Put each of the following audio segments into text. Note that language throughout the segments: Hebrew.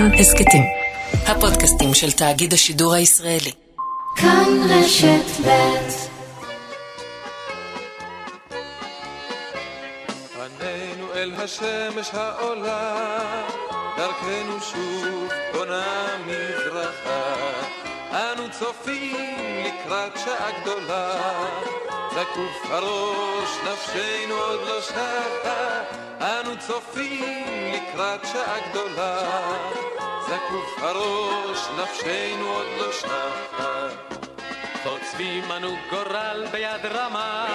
כאן הסקטים, הפודקאסטים של תאגיד השידור הישראלי. כאן רשת בית. ענינו אל השמש העולה, דרכנו שוב עונה מזרחה. אנו צופים לקראת שעה גדולה, זקוף הראש, נפשנו עוד לא שעה. אנו צופים לקראת שעה גדולה, זקוף הראש, נפשנו עוד לא שעה. חוצבים אנו גורל ביד רמה,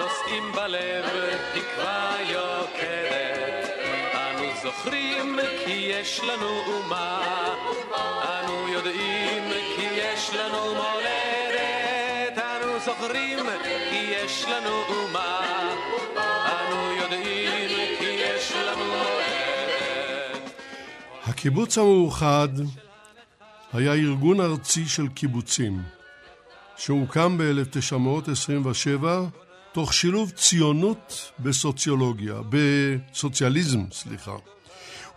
נושאים בלב תקווה יוקרת. אנו זוכרים כי יש לנו אומה, אנו יודעים כי יש לנו מולדת. אנו זוכרים כי יש לנו אומה, אנו יודעים כי יש לנו מולדת. הקיבוץ המאוחד היה ארגון ארצי של קיבוצים שהוקם ב-1927 תוך שילוב ציונות בסוציאליזם.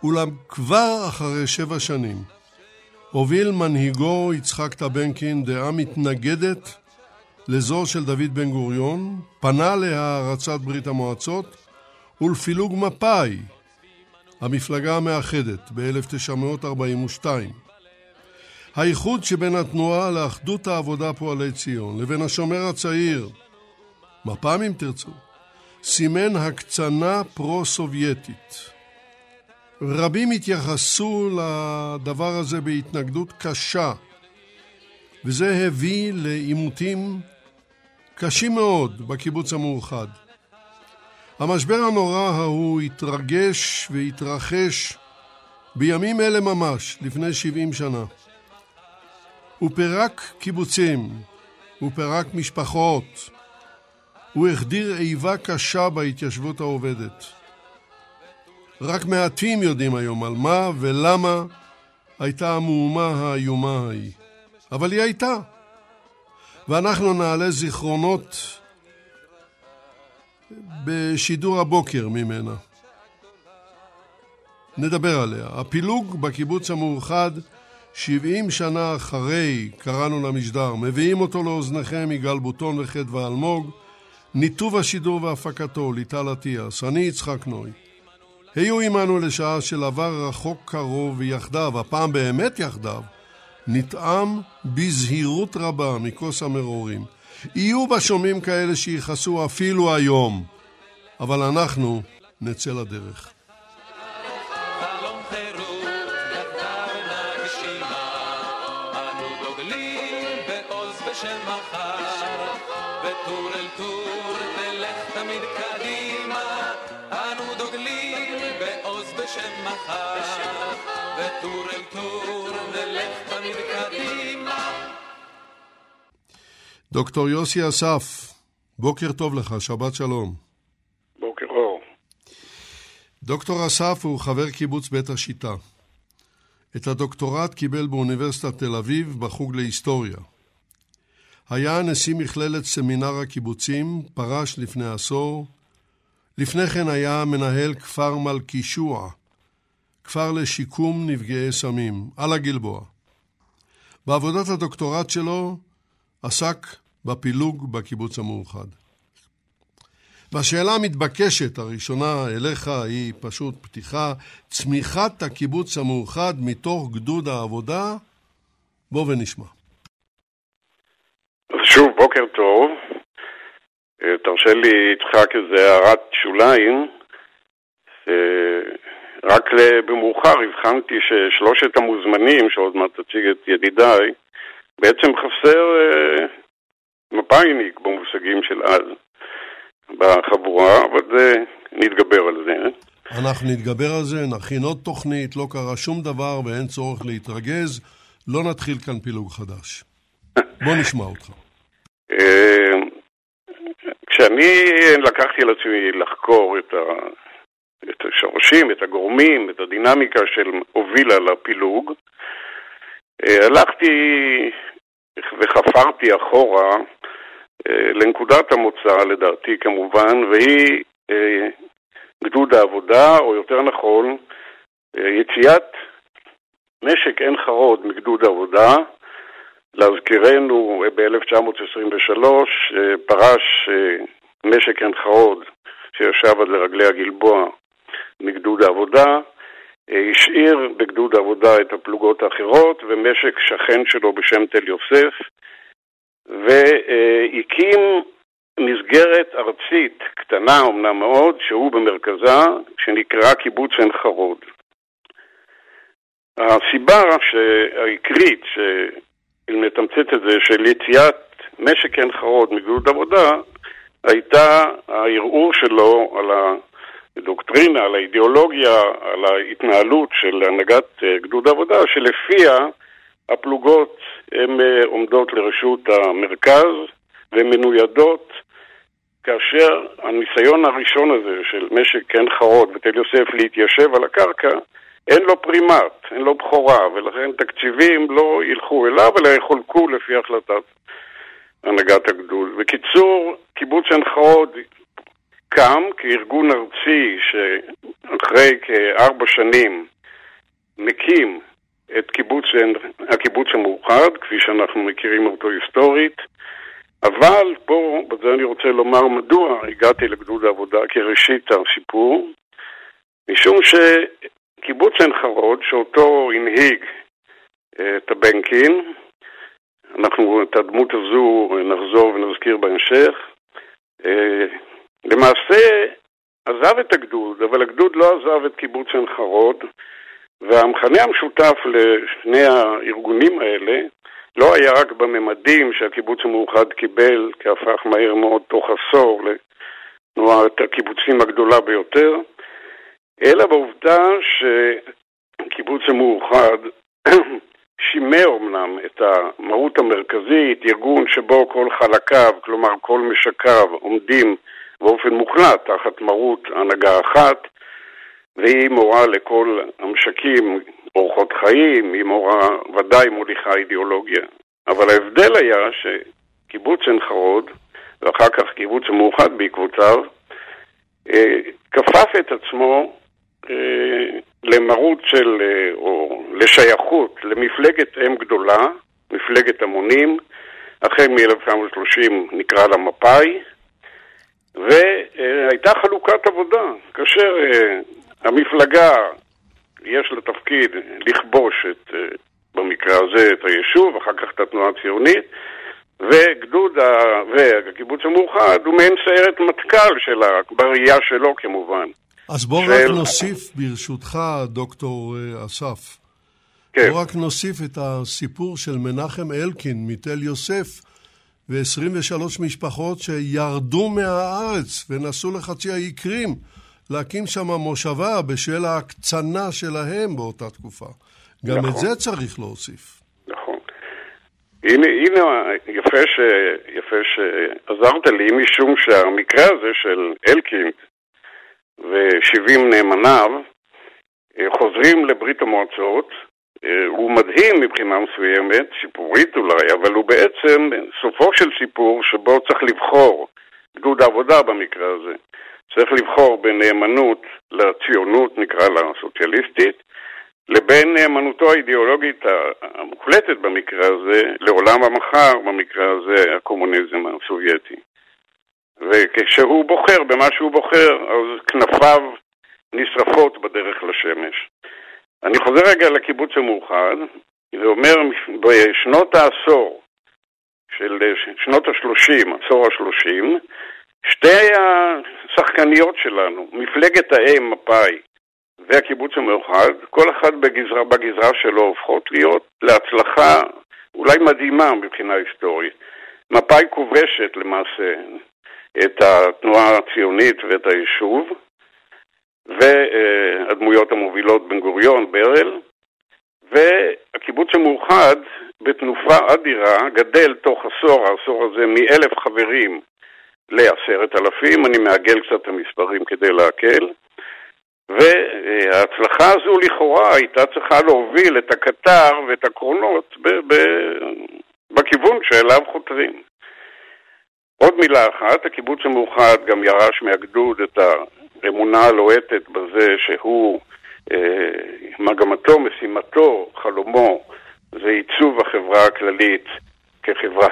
אולם כבר אחרי 7 שנים הוביל מנהיגו יצחק טבנקין דעה מתנגדת לזו של דוד בן גוריון, פנה להערצת ברית המועצות ולפילוג מפא"י, המפלגה המאחדת, ב-1942. האיחוד שבין התנועה לאחדות העבודה פועלי ציון לבין השומר הצעיר, מפ"ם אם תרצו, סימן הקצנה פרו-סובייטית. רבים התייחסו לדבר הזה בהתנגדות קשה, וזה הביא לעימותים קשים מאוד בקיבוץ המאוחד. המשבר הנורא ההוא התרגש והתרחש בימים אלה ממש, לפני 70 שנה. הוא פירק קיבוצים, הוא פירק משפחות, הוא החדיר איבה קשה בהתיישבות העובדת. רק מעטים יודעים היום על מה ולמה הייתה המהומה האיומה ההיא. אבל היא הייתה. ואנחנו נעלה זיכרונות בשידור הבוקר ממנה. נדבר עליה. הפילוג בקיבוץ המאוחד, 70 שנה אחרי, קראנו למשדר. מביאים אותו לאוזניכם יגאל בוטון וחדווה אלמוג. ניתוב השידור והפקתו, ליטל עתיאס. אני יצחק נוי. היו עמנו לשעה של עבר רחוק קרוב, ויחדיו, הפעם באמת יחדיו, נטעם בזהירות רבה מכוס המרורים. יהיו בשומעים כאלה שיחסו אפילו היום, אבל אנחנו נצא לדרך. דוקטור יוסיה עסף, בוקר טוב לך, שבת שלום. בוקר אור. דוקטור עסף הוא חבר קיבוץ בית השיטה. את הדוקטורט קיבל באוניברסיטת תל אביב בחוג להיסטוריה. היה נשיא מכללת סמינר הקיבוצים, פרש לפני עשור. לפני כן היה מנהל כפר מלכישוע, כפר לשיקום נפגעי סמים, על הגלבוע. בעבודת הדוקטורט שלו עסק בפילוג בקיבוץ המאוחד. והשאלה המתבקשת הראשונה אליך היא פשוט פתיחה: צמיחת הקיבוץ המאוחד מתוך גדוד העבודה. בוא ונשמע. שוב, בוקר טוב. תרשה לי, יצחק, איזה הערת שוליים. רק במאוחר הבחנתי ששלושת המוזמנים, שעוד מעט תציג את ידידיי, בעצם חסר מפאיניק במושגים של אז בחבורה, אבל נתגבר על זה. אנחנו נתגבר על זה, נכין עוד תוכנית, לא קרה שום דבר ואין צורך להתרגז, לא נתחיל כאן פילוג חדש. בוא נשמע אותך. כשאני לקחתי על עצמי לחקור את השורשים, את הגורמים, את הדינמיקה של הובילה לפילוג, הלכתי וחפרתי אחורה לנקודת המוצא, לדעתי כמובן, והיא גדוד העבודה, או יותר נכון, יציאת משק עין חרוד מגדוד העבודה, להזכירנו ב-1923 פרש משק עין חרוד שישב עד לרגלי הגלבוע מגדוד העבודה, השאיר בגדוד העבודה את הפלוגות האחרות ומשק שכן שלו בשם תל יוסף, והקים מסגרת ארצית קטנה אמנם מאוד שהוא במרכזה, שנקרא קיבוץ עין חרוד. הסיבה העיקרית שמתמצת את זה של יציאת משק עין חרוד מגדוד עבודה הייתה הערעור שלו על הדוקטרינה, על האידיאולוגיה, על ההתנהלות של הנהגת גדוד עבודה, שלפיה הפלוגות הן עומדות לרשות המרכז ומנוידות, כאשר הניסיון הראשון הזה של משק עין חרוד ותל יוסף להתיישב על הקרקע אין לו פרימט, אין לו בחורה, ולכן תקציבים לא ילכו אליו, אלא יחולקו לפי החלטת הנהגת הגדוד. בקיצור, קיבוץ עין חרוד קם כארגון ארצי שאחרי כארבע שנים מקים את הקיבוץ המאוחד, כפי שאנחנו מכירים אותו היסטורית, אבל פה, בזה אני רוצה לומר מדוע הגעתי לגדוד העבודה כראשית הסיפור, משום שקיבוץ עין חרוד, שאותו הנהיג טבנקין, אנחנו את הדמות הזו נחזור ונזכיר בהמשך, למעשה עזב את הגדוד, אבל הגדוד לא עזב את קיבוץ עין חרוד, והמכנה המשותף לשני הארגונים האלה לא היה רק בממדים שהקיבוץ המאוחד קיבל, כי הפך מהר מאוד תוך עשור לתנועת הקיבוצים הגדולה ביותר, אלא בעובדה שקיבוץ המאוחד שימר אמנם את המהות המרכזית, ארגון שבו כל חלקיו, כלומר כל משקיו, עומדים באופן מוחלט תחת מרות הנהגה אחת, והיא מורה לכל המשקים אורחות חיים, היא מורה ודאי מוליכה אידיאולוגיה. אבל ההבדל היה שקיבוץ עין חרוד, ואחר כך קיבוץ המאוחד בעקבותיו, כפף את עצמו למרות של, או לשייכות, למפלגת אם גדולה, מפלגת המונים, החל מ-1930 נקרא לה מפא"י, והייתה חלוקת עבודה, כאשר המפלגה יש לה תפקיד לכבוש את, במקרה הזה, את היישוב, אחר כך את התנועה הציונית, והקיבוץ המאוחד הוא מעין סיירת מטכ"ל שלה, בראייה שלו כמובן. אז בואו רק נוסיף ברשותך, דוקטור אסף, כן. בואו רק נוסיף את הסיפור של מנחם אלקין מתל יוסף, ו-23 משפחות שירדו מהארץ ונסו לחצי האי קרים להקים שם מושבה בשל ההקצנה שלהם באותה תקופה. גם נכון. את זה צריך להוסיף. נכון. הנה, יפה שעזרת לי, משום שהמקרה הזה של אלקין ו-70 נאמניו חוזרים לברית המועצות, הוא מדהים מבחינה מסוימת, סיפורית אולי, אבל הוא בעצם סופו של סיפור שבו צריך לבחור, גדוד העבודה במקרה הזה, צריך לבחור בין נאמנות לציונות, נקרא לה סוציאליסטית, לבין נאמנותו האידיאולוגית המוחלטת במקרה הזה, לעולם המחר במקרה הזה, הקומוניזם הסובייטי. וכשהוא בוחר במה שהוא בוחר, אז כנפיו נשרפות בדרך לשמש. אני חוזר רגע לקיבוץ המאוחד, ואומר בשנות העשור, של שנות ה-30, עשור ה-30, שתי השחקניות שלנו, מפלגת האם, מפא"י, והקיבוץ המאוחד, כל אחד בגזרה שלו הופכות להיות להצלחה אולי מדהימה מבחינה היסטורית. מפא"י כובשת למעשה את התנועה הציונית ואת היישוב, והדמויות המובילות בן גוריון, ברל, והקיבוץ המאוחד בתנופה אדירה גדל תוך עשור, העשור הזה מ-1,000 חברים ל10,000, אני מעגל קצת את המספרים כדי להקל, וההצלחה הזו לכאורה הייתה צריכה להוביל את הקטר ואת הקרונות בכיוון שאליו חותרים. עוד מילה אחת, הקיבוץ המאוחד גם ירש מהגדוד את האמונה הלוהטת בזה שהוא מגמתו, משימתו, חלומו, זה עיצוב החברה הכללית כחברה,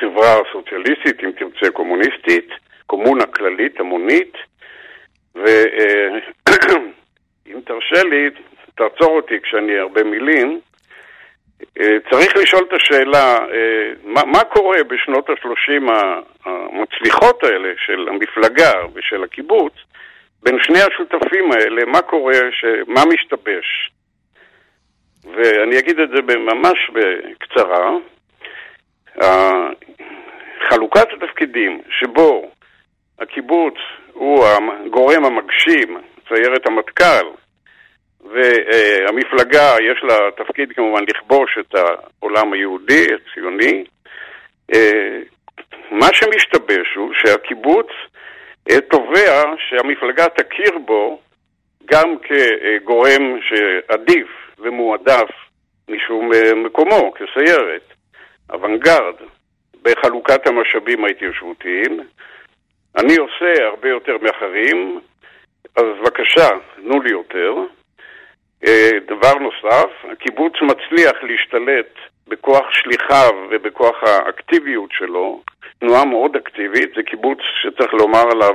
חברה סוציאליסטית, אם תרצה קומוניסטית, קומונה כללית, המונית, ואם תרשה לי, תעצור אותי כשאני הרבה מילים, צריך לשאול את השאלה, מה קורה בשנות ה-30 המצליחות האלה של המפלגה ושל הקיבוץ, בין שני השותפים האלה, מה קורה, מה משתבש? ואני אגיד את זה ממש בקצרה, חלוקת התפקידים שבו הקיבוץ הוא הגורם המגשים, ציירת המטכ"ל, והמפלגה יש לה תפקיד כמובן לכבוש את העולם היהודי, הציוני. מה שמשתבש הוא שהקיבוץ תובע שהמפלגה תכיר בו גם כגורם שעדיף ומועדף משום מקומו, כסיירת, אוונגרד, בחלוקת המשאבים ההתיישבותיים. אני עושה הרבה יותר מאחרים, אז בבקשה, תנו לי יותר. דבר נוסף, הקיבוץ מצליח להשתלט בכוח שליחיו ובכוח האקטיביות שלו, תנועה מאוד אקטיבית, זה קיבוץ שצריך לומר עליו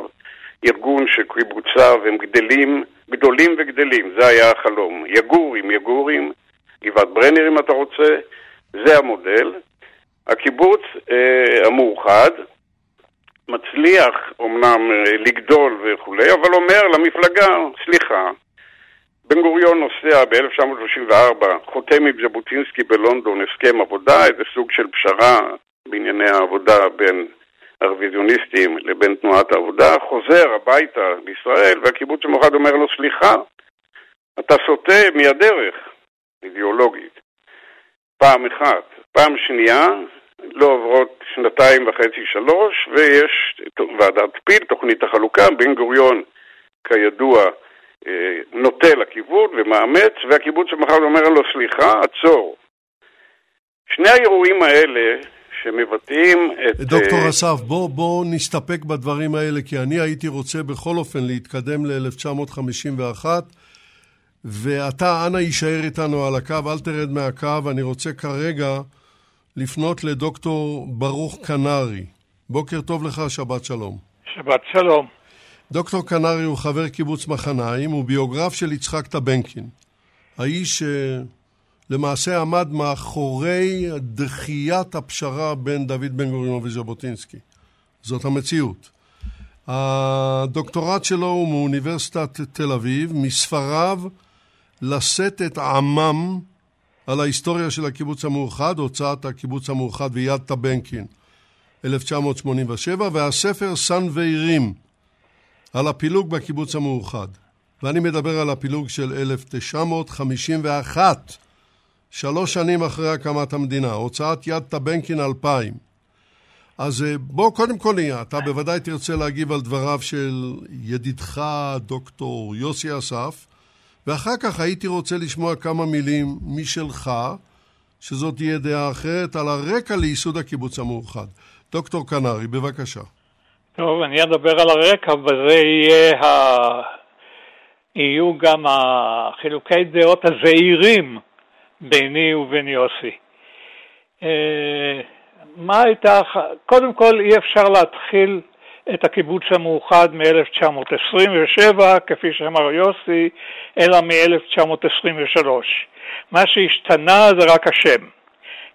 ארגון שקיבוציו הם גדלים, גדולים וגדלים, זה היה החלום, יגורים, יגורים, גבעת ברנר אם אתה רוצה, זה המודל. הקיבוץ המאוחד מצליח אומנם לגדול וכולי, אבל אומר למפלגה, סליחה, בן גוריון נוסע ב-1934, חותם עם ז'בוטינסקי בלונדון הסכם עבודה, איזה סוג של פשרה בענייני העבודה בין הרוויזיוניסטים לבין תנועת העבודה, חוזר הביתה לישראל, והקיבוץ המאוחד אומר לו, סליחה, אתה סוטה מהדרך אידיאולוגית. פעם אחת. פעם שנייה, לא עוברות 2.5-3, ויש ועדת פיל, תוכנית החלוקה, בן גוריון, כידוע, נוטה לכיוון ומאמץ, והקיבוץ המאוחד אומר לו, סליחה, עצור. שני האירועים האלה שמבטאים את... דוקטור אסף, בוא נסתפק בדברים האלה, כי אני הייתי רוצה בכל אופן להתקדם ל-1951, ואתה, אנא, יישאר איתנו על הקו, אל תרד מהקו, אני רוצה כרגע לפנות לדוקטור ברוך כנעני. בוקר טוב לך, שבת שלום. שבת שלום. דוקטור כנעני הוא חבר קיבוץ מחנאים, הוא ביוגרף של יצחק טבנקין. האיש למעשה עמד מאחורי דחיית הפשרה בין דוד בן גוריון וז'בוטינסקי. זאת המציאות. הדוקטורט שלו הוא מאוניברסיטת תל אביב, מספריו לשאת את עמם על ההיסטוריה של הקיבוץ המאוחד, הוצאת הקיבוץ המאוחד ויד טבנקין, 1987, והספר סן ואירים, על הפילוג בקיבוץ המאוחד. ואני מדבר על הפילוג של 1951, 3 שנים אחרי הקמת המדינה, הוצאת יד טבנקין 2000. אז בוא, קודם כל, אתה בוודאי תרצה להגיב על דבריו של ידידך, דוקטור יוסיה עסף, ואחר כך הייתי רוצה לשמוע כמה מילים משלך, שזאת תהיה דעה אחרת, על הרקע לייסוד הקיבוץ המאוחד. דוקטור כנעני, בבקשה. טוב, אני אדבר על הרקע, וזה יהיו גם החילוקי דעות הזעירים ביני ובין יוסי. מה הייתה? קודם כל, אי אפשר להתחיל את הקיבוץ המאוחד מ-1927, כפי שאמר יוסי, אלא מ-1923. מה שהשתנה זה רק השם.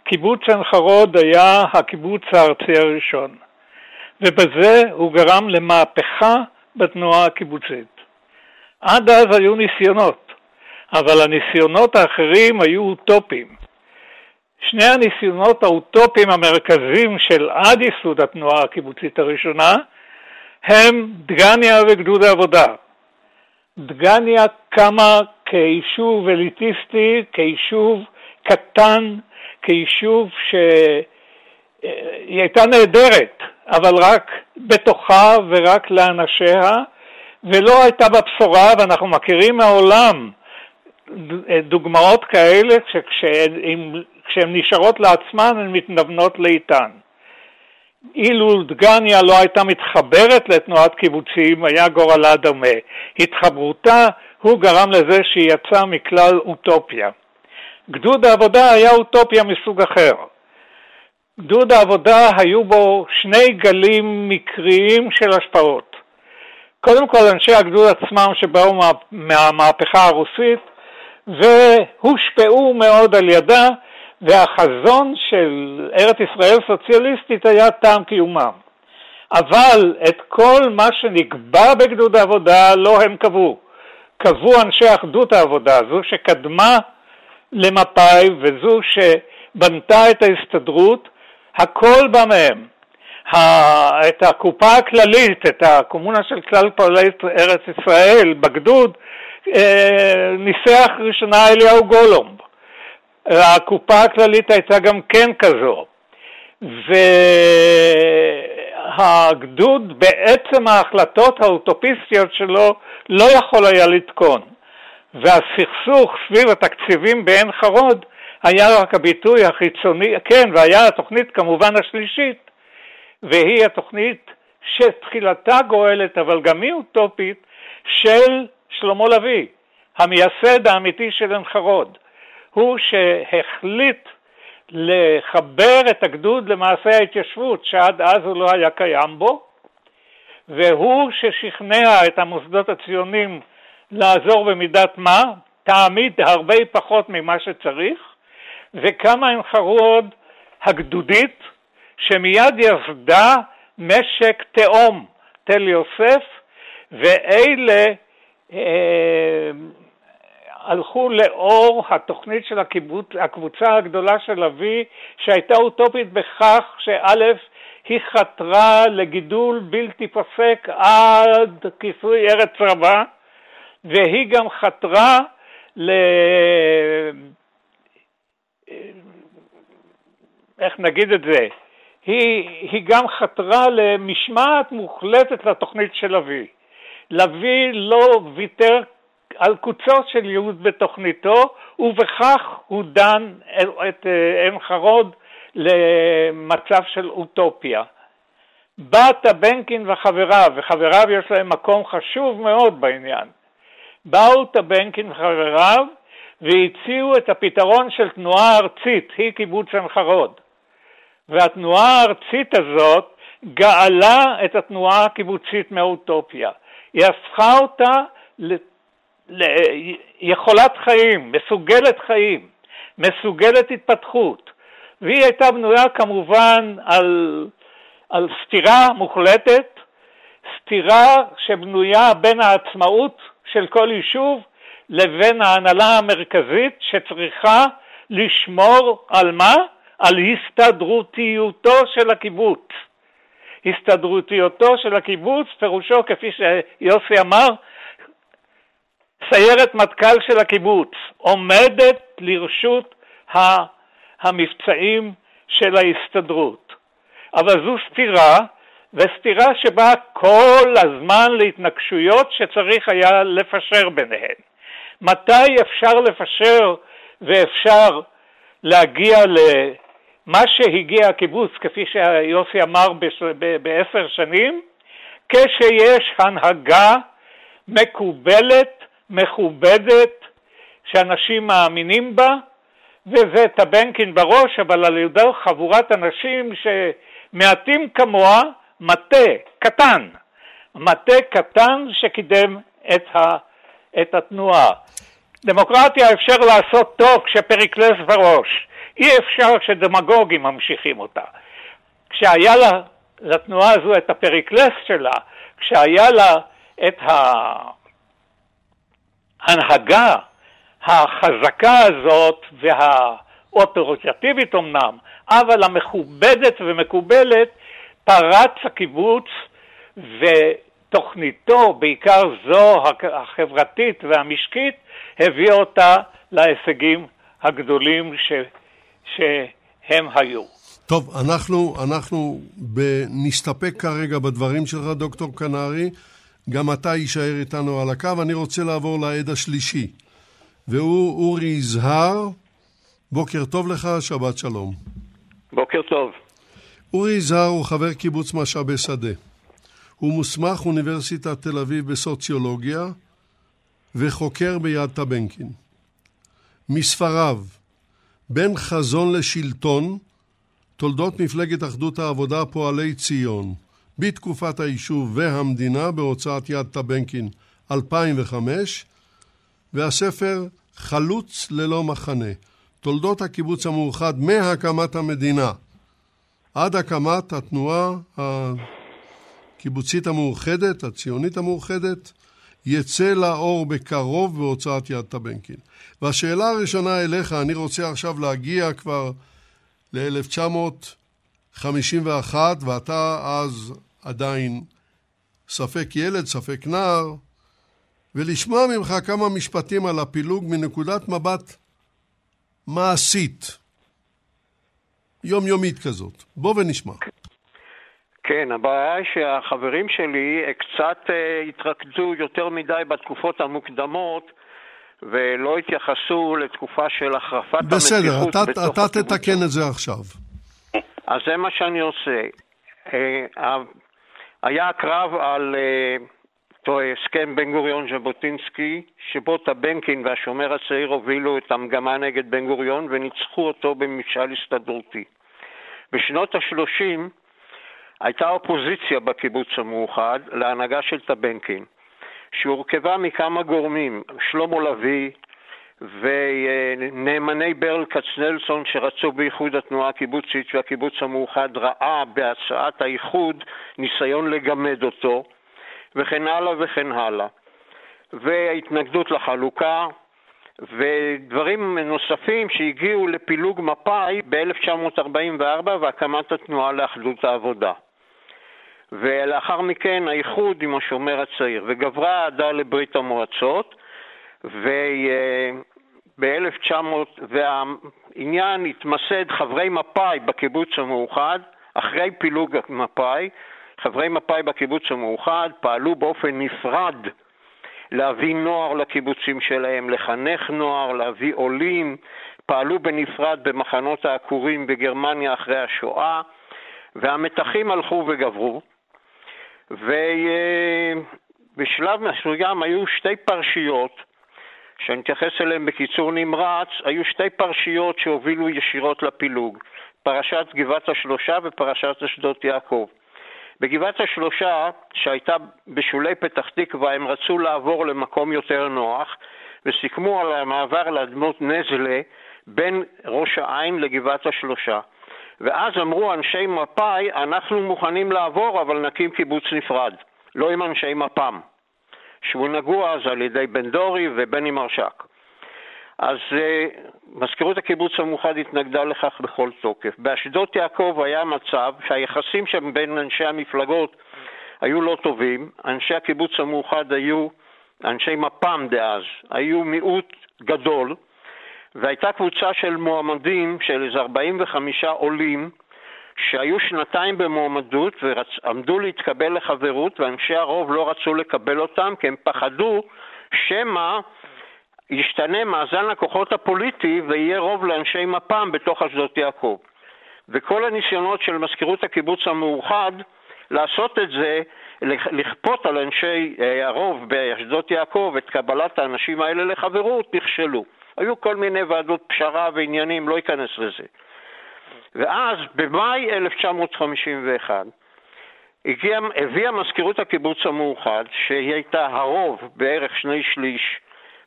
קיבוץ עין חרוד היה הקיבוץ הארצי הראשון. ובזה הוא גרם למהפכה בתנועה הקיבוצית. עד אז היו ניסיונות, אבל הניסיונות האחרים היו אוטופיים. שני הניסיונות האוטופיים המרכזיים של עד ייסוד התנועה הקיבוצית הראשונה, הם דגניה וגדוד העבודה. דגניה קמה כיישוב אליטיסטי, כיישוב קטן, כיישוב שהיא הייתה נהדרת, אבל רק בתוכה ורק לאנשיה, ולא הייתה בבשורה, ואנחנו מכירים מהעולם דוגמאות כאלה, שכשהן נשארות לעצמן, הן מתנוונות לאיתן. אילו דגניה לא הייתה מתחברת לתנועת קיבוצים, היה גורלה דומה. התחברותה הוא גרם לזה שהיא יצאה מכלל אוטופיה. גדוד העבודה היה אוטופיה מסוג אחר. גדוד העבודה היו בו שני גלים מקריים של השפעות. קודם כל אנשי הגדוד עצמם שבאו מהמהפכה הרוסית, והושפעו מאוד על ידה, והחזון של ארץ ישראל סוציאליסטית היה טעם קיומם. אבל את כל מה שנקבע בגדוד העבודה לא הם קבעו. קבעו אנשי אחדות העבודה, זו שקדמה למפא"י וזו שבנתה את ההסתדרות, הכל בא מהם. את הקופה הכללית, את הקומונה של כלל פועלי ארץ ישראל בגדוד, ניסח ראשונה אליהו גולומב. הקופה הכללית הייתה גם כן כזו, והגדוד בעצם ההחלטות האוטופיסטיות שלו לא יכול היה לתקון, והסכסוך סביב התקציבים בעין חרוד היה רק הביטוי החיצוני, כן, והיה התוכנית כמובן השלישית, והיא התוכנית שתחילתה גואלת אבל גם היא אוטופית של שלמה לוי, המייסד האמיתי של עין חרוד. הוא שהחליט לחבר את הגדוד למעשה ההתיישבות שעד אז הוא לא היה קיים בו, והוא ששכנע את המוסדות הציונים לעזור במידת מה, תעמיד הרבה פחות ממה שצריך, וכמה עין חרוד הגדודית שמיד יסדה משק תאום תל יוסף, ואלה הלכו לאור התוכנית של הקבוצה הגדולה של אבי, שהייתה אוטופית בכך שא' היא חתרה לגידול בלתי פסק עד כיסוי ארץ רבה, והיא גם חתרה היא גם חתרה למשמעת מוחלטת לתוכנית של אבי. לוי לא ויתר על קוצות של יהוד בתוכניתו, ובכך הוא דן את עין חרוד למצב של אוטופיה. בא טבנקין וחבריו יש להם מקום חשוב מאוד בעניין. באו טבנקין וחבריו והציעו את הפתרון של תנועה ארצית, היא קיבוץ עין חרוד. והתנועה הארצית הזאת גאלה את התנועה הקיבוצית מהאוטופיה. היא הפכה אותה ליכולת חיים, מסוגלת חיים, מסוגלת התפתחות, והיא הייתה בנויה כמובן על סתירה מוחלטת, סתירה שבנויה בין העצמאות של כל יישוב לבין ההנהלה המרכזית שצריכה לשמור על מה? על הסתדרותיותו של הקיבוץ. הסתדרותיותו של הקיבוץ, פירושו כפי שיוסי אמר, סיירת מטכ"ל של הקיבוץ עומדת לרשות המבצעים של ההסתדרות. אבל זו סתירה, וסתירה שבאה כל הזמן להתנגשויות שצריך היה לפשר ביניהן. מתי אפשר לפשר ואפשר להגיע למה שהגיע הקיבוץ, כפי שיוסי אמר, בעשר שנים, כשיש הנהגה מקובלת, מכובדת, שאנשים מאמינים בה, וזה טבנקין בראש, אבל על ידי חבורת אנשים שמעטים כמוה, מטה קטן שקידם את התנועה. דמוקרטיה אפשר לעשות טוב כשפריקלס בראש, אי אפשר כשדמגוגים ממשיכים אותה. כשהיה לה, לתנועה הזו את הפריקלס שלה, כשהיה לה את ההנהגה החזקה הזאת והאוטוריטטיבית אמנם, אבל המכובדת ומקובלת, פרץ הקיבוץ ותוכניתו, בעיקר זו החברתית והמשקית, הביאה אותה להישגים הגדולים שהם היו. טוב, אנחנו נסתפק כרגע בדברים שלך, דוקטור קנרי. גם אתה יישאר איתנו על הקו. אני רוצה לעבור לעד השלישי, והוא אורי יזהר. בוקר טוב לך, שבת שלום. בוקר טוב. אורי יזהרי הוא חבר קיבוץ משאבי שדה. הוא מוסמך אוניברסיטת תל אביב בסוציולוגיה וחוקר ביד טבנקין. מספריו, בין חזון לשלטון, תולדות מפלגת אחדות העבודה פועלי ציון, בתקופת היישוב והמדינה בהוצאת יד טבנקין 2005, והספר חלוץ ללא מחנה, תולדות הקיבוץ המאוחד מהקמת המדינה עד הקמת התנועה הקיבוצית המאוחדת, הציונית המאוחדת, יצא לאור בקרוב בהוצאת יד טבנקין. והשאלה הראשונה אליך, אני רוצה עכשיו להגיע כבר ל-1951, ואתה אז עדיין ספק ילד, ספק נער, ולשמוע ממך כמה משפטים על הפילוג מנקודת מבט מעשית, יומיומית כזאת. בוא ונשמע. כן, הבעיה היא שהחברים שלי קצת התרכזו יותר מדי בתקופות המוקדמות, ולא התייחסו לתקופה של החרפת המתיחות. בסדר, אתה תתקן את זה עכשיו. אז זה מה שאני עושה. היה קרב על הסכם בן גוריון ז'בוטינסקי, שבו טבנקין והשומר הצעיר הובילו את המגמה נגד בן גוריון וניצחו אותו במשאל הסתדרותי. בשנות ה-30 הייתה אופוזיציה בקיבוץ המאוחד להנהגה של טבנקין, שהורכבה מכמה גורמים, שלמה לוי ונאמני ברל קצנלסון שרצו בייחוד התנועה הקיבוצית, והקיבוץ המאוחד ראה בהצעת הייחוד ניסיון לגמד אותו, וכן הלאה וכן הלאה. והתנגדות לחלוקה, ודברים נוספים שהגיעו לפילוג מפא"י ב-1944 והקמת התנועה לאחדות העבודה. ולאחר מכן האיחוד עם השומר הצעיר, וגברה העדה לברית המועצות, והעניין התמסד חברי מפא"י בקיבוץ המאוחד, אחרי פילוג מפא"י, חברי מפא"י בקיבוץ המאוחד פעלו באופן נפרד להביא נוער לקיבוצים שלהם, לחנך נוער, להביא עולים, פעלו בנפרד במחנות העקורים בגרמניה אחרי השואה, והמתחים הלכו וגברו, ובשלב מסוים היו שתי פרשיות, שאני אתייחס אליהן בקיצור נמרץ, היו שתי פרשיות שהובילו ישירות לפילוג, פרשת גבעת השלושה ופרשת אשדות יעקב. בגבעת השלושה, שהייתה בשולי פתח תקווה, הם רצו לעבור למקום יותר נוח, וסיכמו על המעבר לאדמות נזלה בין ראש העין לגבעת השלושה. ואז אמרו אנשי מפא"י, אנחנו מוכנים לעבור, אבל נקים קיבוץ נפרד, לא עם אנשי מפ"ם, שהונהגו אז על ידי בן דורי ובני מרשק. אז מזכירות הקיבוץ המאוחד התנגדה לכך בכל תוקף. באשדות יעקב היה מצב שהיחסים שבין אנשי המפלגות היו לא טובים. אנשי הקיבוץ המאוחד היו, אנשי מפ"ם דאז, היו מיעוט גדול, והייתה קבוצה של מועמדים, של איזה 45 עולים, שהיו שנתיים במועמדות ועמדו להתקבל לחברות, ואנשי הרוב לא רצו לקבל אותם, כי הם פחדו שמה ישתנה מאזן הכוחות הפוליטי ויהיה רוב לאנשי מפ"ם בתוך אשדות יעקב. וכל הניסיונות של מזכירות הקיבוץ המאוחד לעשות את זה, לכפות על אנשי הרוב באשדות יעקב את קבלת האנשים האלה לחברות, נכשלו. היו כל מיני ועדות פשרה ועניינים, לא ייכנס לזה. ואז במאי 1951 הביאה מזכירות הקיבוץ המאוחד, שהיא הייתה הרוב בערך 2/3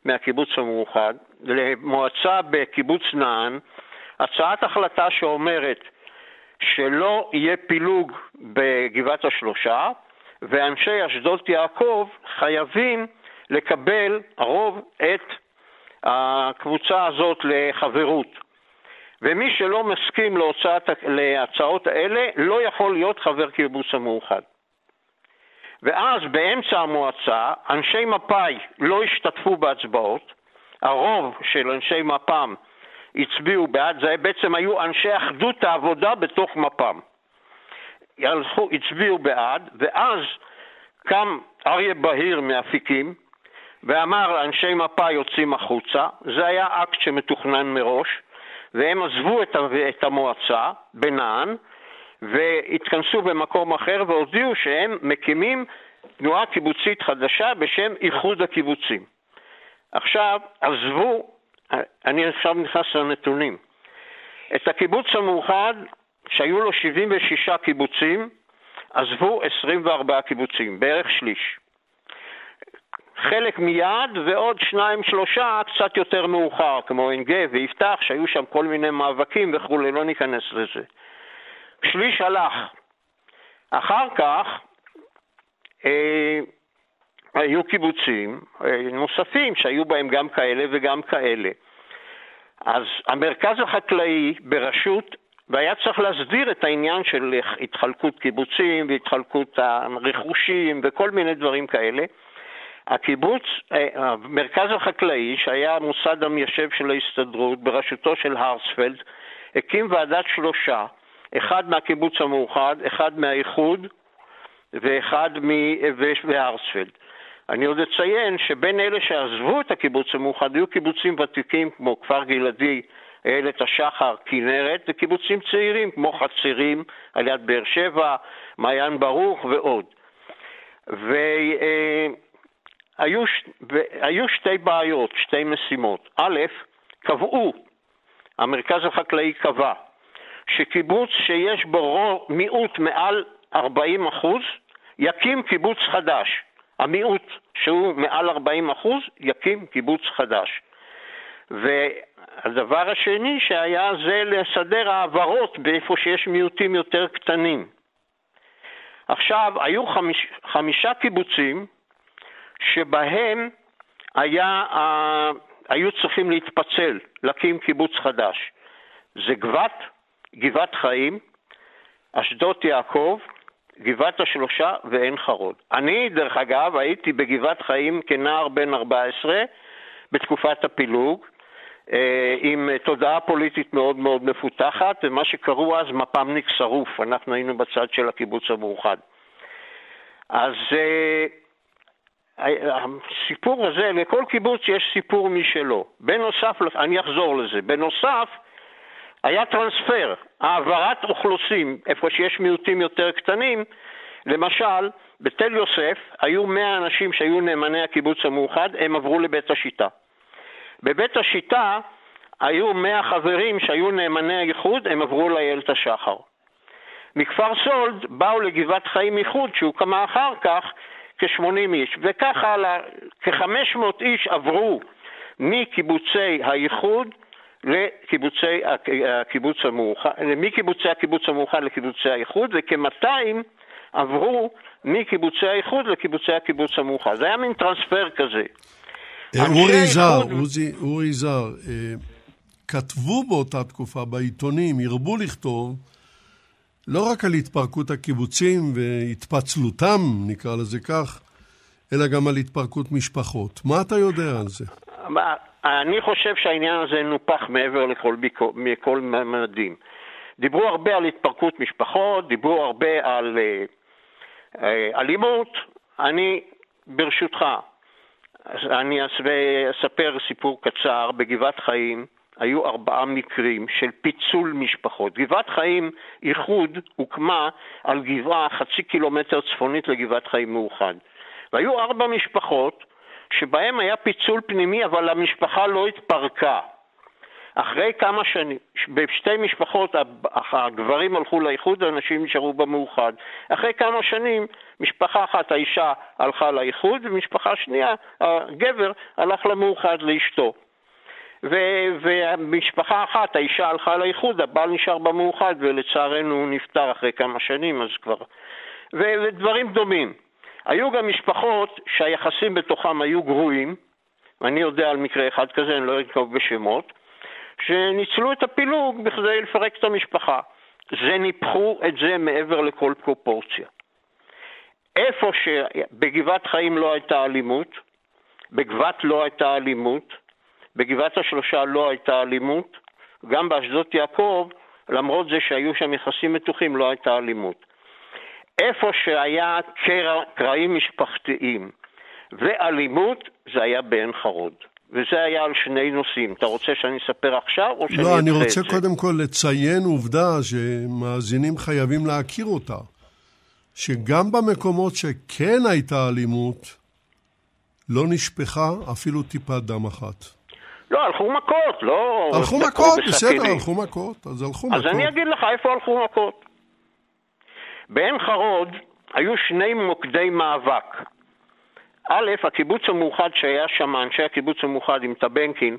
מהקיבוץ המאוחד, למועצה בקיבוץ נען, הצעת החלטה שאומרת שלא יהיה פילוג בגבעת השלושה, ואנשי אשדות יעקב חייבים לקבל הרוב את הקבוצה הזאת לחברות. ומי שלא מסכים להצעות האלה לא יכול להיות חבר קיבוץ המאוחד. ואז באמצע המועצה אנשי מפא"י לא השתתפו בהצבעות, הרוב של אנשי מפ"ם הצביעו בעד זה, בעצם היו אנשי אחדות העבודה בתוך מפ"ם. הצביעו בעד, ואז קם אריה בהיר מאפיקים ואמר אנשי מפא"י יוצאים החוצה, זה היה אקט שמתוכנן מראש, והם עזבו את המועצה בנען, והתכנסו במקום אחר והודיעו שהם מקימים תנועה קיבוצית חדשה בשם איחוד הקיבוצים. עכשיו עזבו, אני עכשיו נכנס לנתונים, את הקיבוץ המאוחד שהיו לו 76 קיבוצים, עזבו 24 קיבוצים, בערך שליש. חלק מיד ועוד 2-3 קצת יותר מאוחר, כמו אינגה ויפתח, שהיו שם כל מיני מאבקים וכו', לא ניכנס לזה. שליש הלך. אחר כך היו קיבוצים נוספים שהיו בהם גם כאלה וגם כאלה. אז המרכז החקלאי ברשות, והיה צריך להסדיר את העניין של התחלקות קיבוצים והתחלקות הרכושים וכל מיני דברים כאלה. הקיבוץ, המרכז החקלאי שהיה מוסד המיישב של ההסתדרות בראשותו של הרספלד, הקים ועדת שלושה, אחד מהקיבוץ המאוחד, אחד מהאיחוד והרספלד. אני עוד אציין שבין אלה שעזבו את הקיבוץ המאוחד היו קיבוצים ותיקים כמו כפר גלעדי, איילת השחר, כנרת, וקיבוצים צעירים כמו חצירים על יד באר שבע, מעיין ברוך ועוד. והיו שתי בעיות, שתי משימות. א', קבעו, המרכז החקלאי קבע, שקיבוץ שיש בו מיעוט מעל 40% יקים קיבוץ חדש. המיעוט שהוא מעל 40% יקים קיבוץ חדש. והדבר השני שהיה זה לסדר העברות באיפה שיש מיעוטים יותר קטנים. עכשיו, היו חמישה קיבוצים שבהם היו צריכים להתפצל, להקים קיבוץ חדש. זה גבעת חיים, אשדות יעקב, גבעת השלושה ועין חרוד. אני, דרך אגב, הייתי בגבעת חיים כנער בן 14 בתקופת הפילוג, עם תודעה פוליטית מאוד מאוד מפותחת, ומה שקראו אז מפ"מניק שרוף, אנחנו היינו בצד של הקיבוץ המאוחד. אז הסיפור הזה, לכל קיבוץ יש סיפור משלו. בנוסף, אני אחזור לזה, בנוסף היה טרנספר, העברת אוכלוסים, איפה שיש מיעוטים יותר קטנים. למשל, בתל יוסף היו 100 אנשים שהיו נאמני הקיבוץ המאוחד, הם עברו לבית השיטה. בבית השיטה היו 100 חברים שהיו נאמני האיחוד, הם עברו לאיילת השחר. מכפר סולד באו לגבעת חיים איחוד, שהוקמה אחר כך כ-80 איש, וכך הלאה, כ-500 איש עברו מקיבוצי האיחוד הקיבוץ המאוחד לקיבוצי האיחוד, וכ-200 עברו מקיבוצי האיחוד לקיבוצי הקיבוץ המאוחד. זה היה מין טרנספר כזה. אורי יזהר, כתבו באותה תקופה בעיתונים, הרבו לכתוב, לא רק על התפרקות הקיבוצים והתפצלותם, נקרא לזה כך, אלא גם על התפרקות משפחות. מה אתה יודע על זה? אני חושב שהעניין הזה נופח מעבר לכל ממדים. דיברו הרבה על התפרקות משפחות, דיברו הרבה על אלימות. אני, ברשותך, אני אספר סיפור קצר. בגבעת חיים היו 4 מקרים של פיצול משפחות. גבעת חיים איחוד הוקמה על גבעה 0.5 קילומטר צפונית לגבעת חיים מאוחד. והיו 4 משפחות שבהם היה פיצול פנימי, אבל המשפחה לא התפרקה. אחרי כמה שנים, בשתי משפחות הגברים הלכו לאיחוד, האנשים נשארו במאוחד. אחרי כמה שנים, משפחה אחת, האישה, הלכה לאיחוד, ומשפחה שנייה, הגבר, הלך למאוחד לאשתו. ומשפחה אחת, האישה הלכה לאיחוד, הבעל נשאר במאוחד, ולצערנו הוא נפטר אחרי כמה שנים, אז כבר. ודברים דומים. היו גם משפחות שהיחסים בתוכם היו גרועים, ואני יודע על מקרה אחד כזה, אני לא אנקוב בשמות, שניצלו את הפילוג בכדי לפרק את המשפחה. זה ניפחו את זה מעבר לכל פרופורציה. איפה שבגבעת חיים לא הייתה אלימות, בגבעת לא הייתה אלימות, בגבעת השלושה לא הייתה אלימות, גם באשדות יעקב, למרות זה שהיו שם יחסים מתוחים, לא הייתה אלימות. איפה שהיה קרעים משפחתיים ואלימות, זה היה בעין חרוד. וזה היה על שני נושאים. אתה רוצה שאני אספר עכשיו או שאני אצא את זה? לא, אני רוצה קודם כל לציין עובדה שמאזינים חייבים להכיר אותה. שגם במקומות שכן הייתה אלימות, לא נשפחה אפילו טיפת דם אחת. לא, הלכו מכות, לא... הלכו מכות, בסדר, הלכו מכות. אז אני אגיד לך איפה הלכו מכות. בעין חרוד היו שני מוקדי מאבק. א', הקיבוץ המאוחד שהיה שם, אנשי הקיבוץ המאוחד עם טבנקין,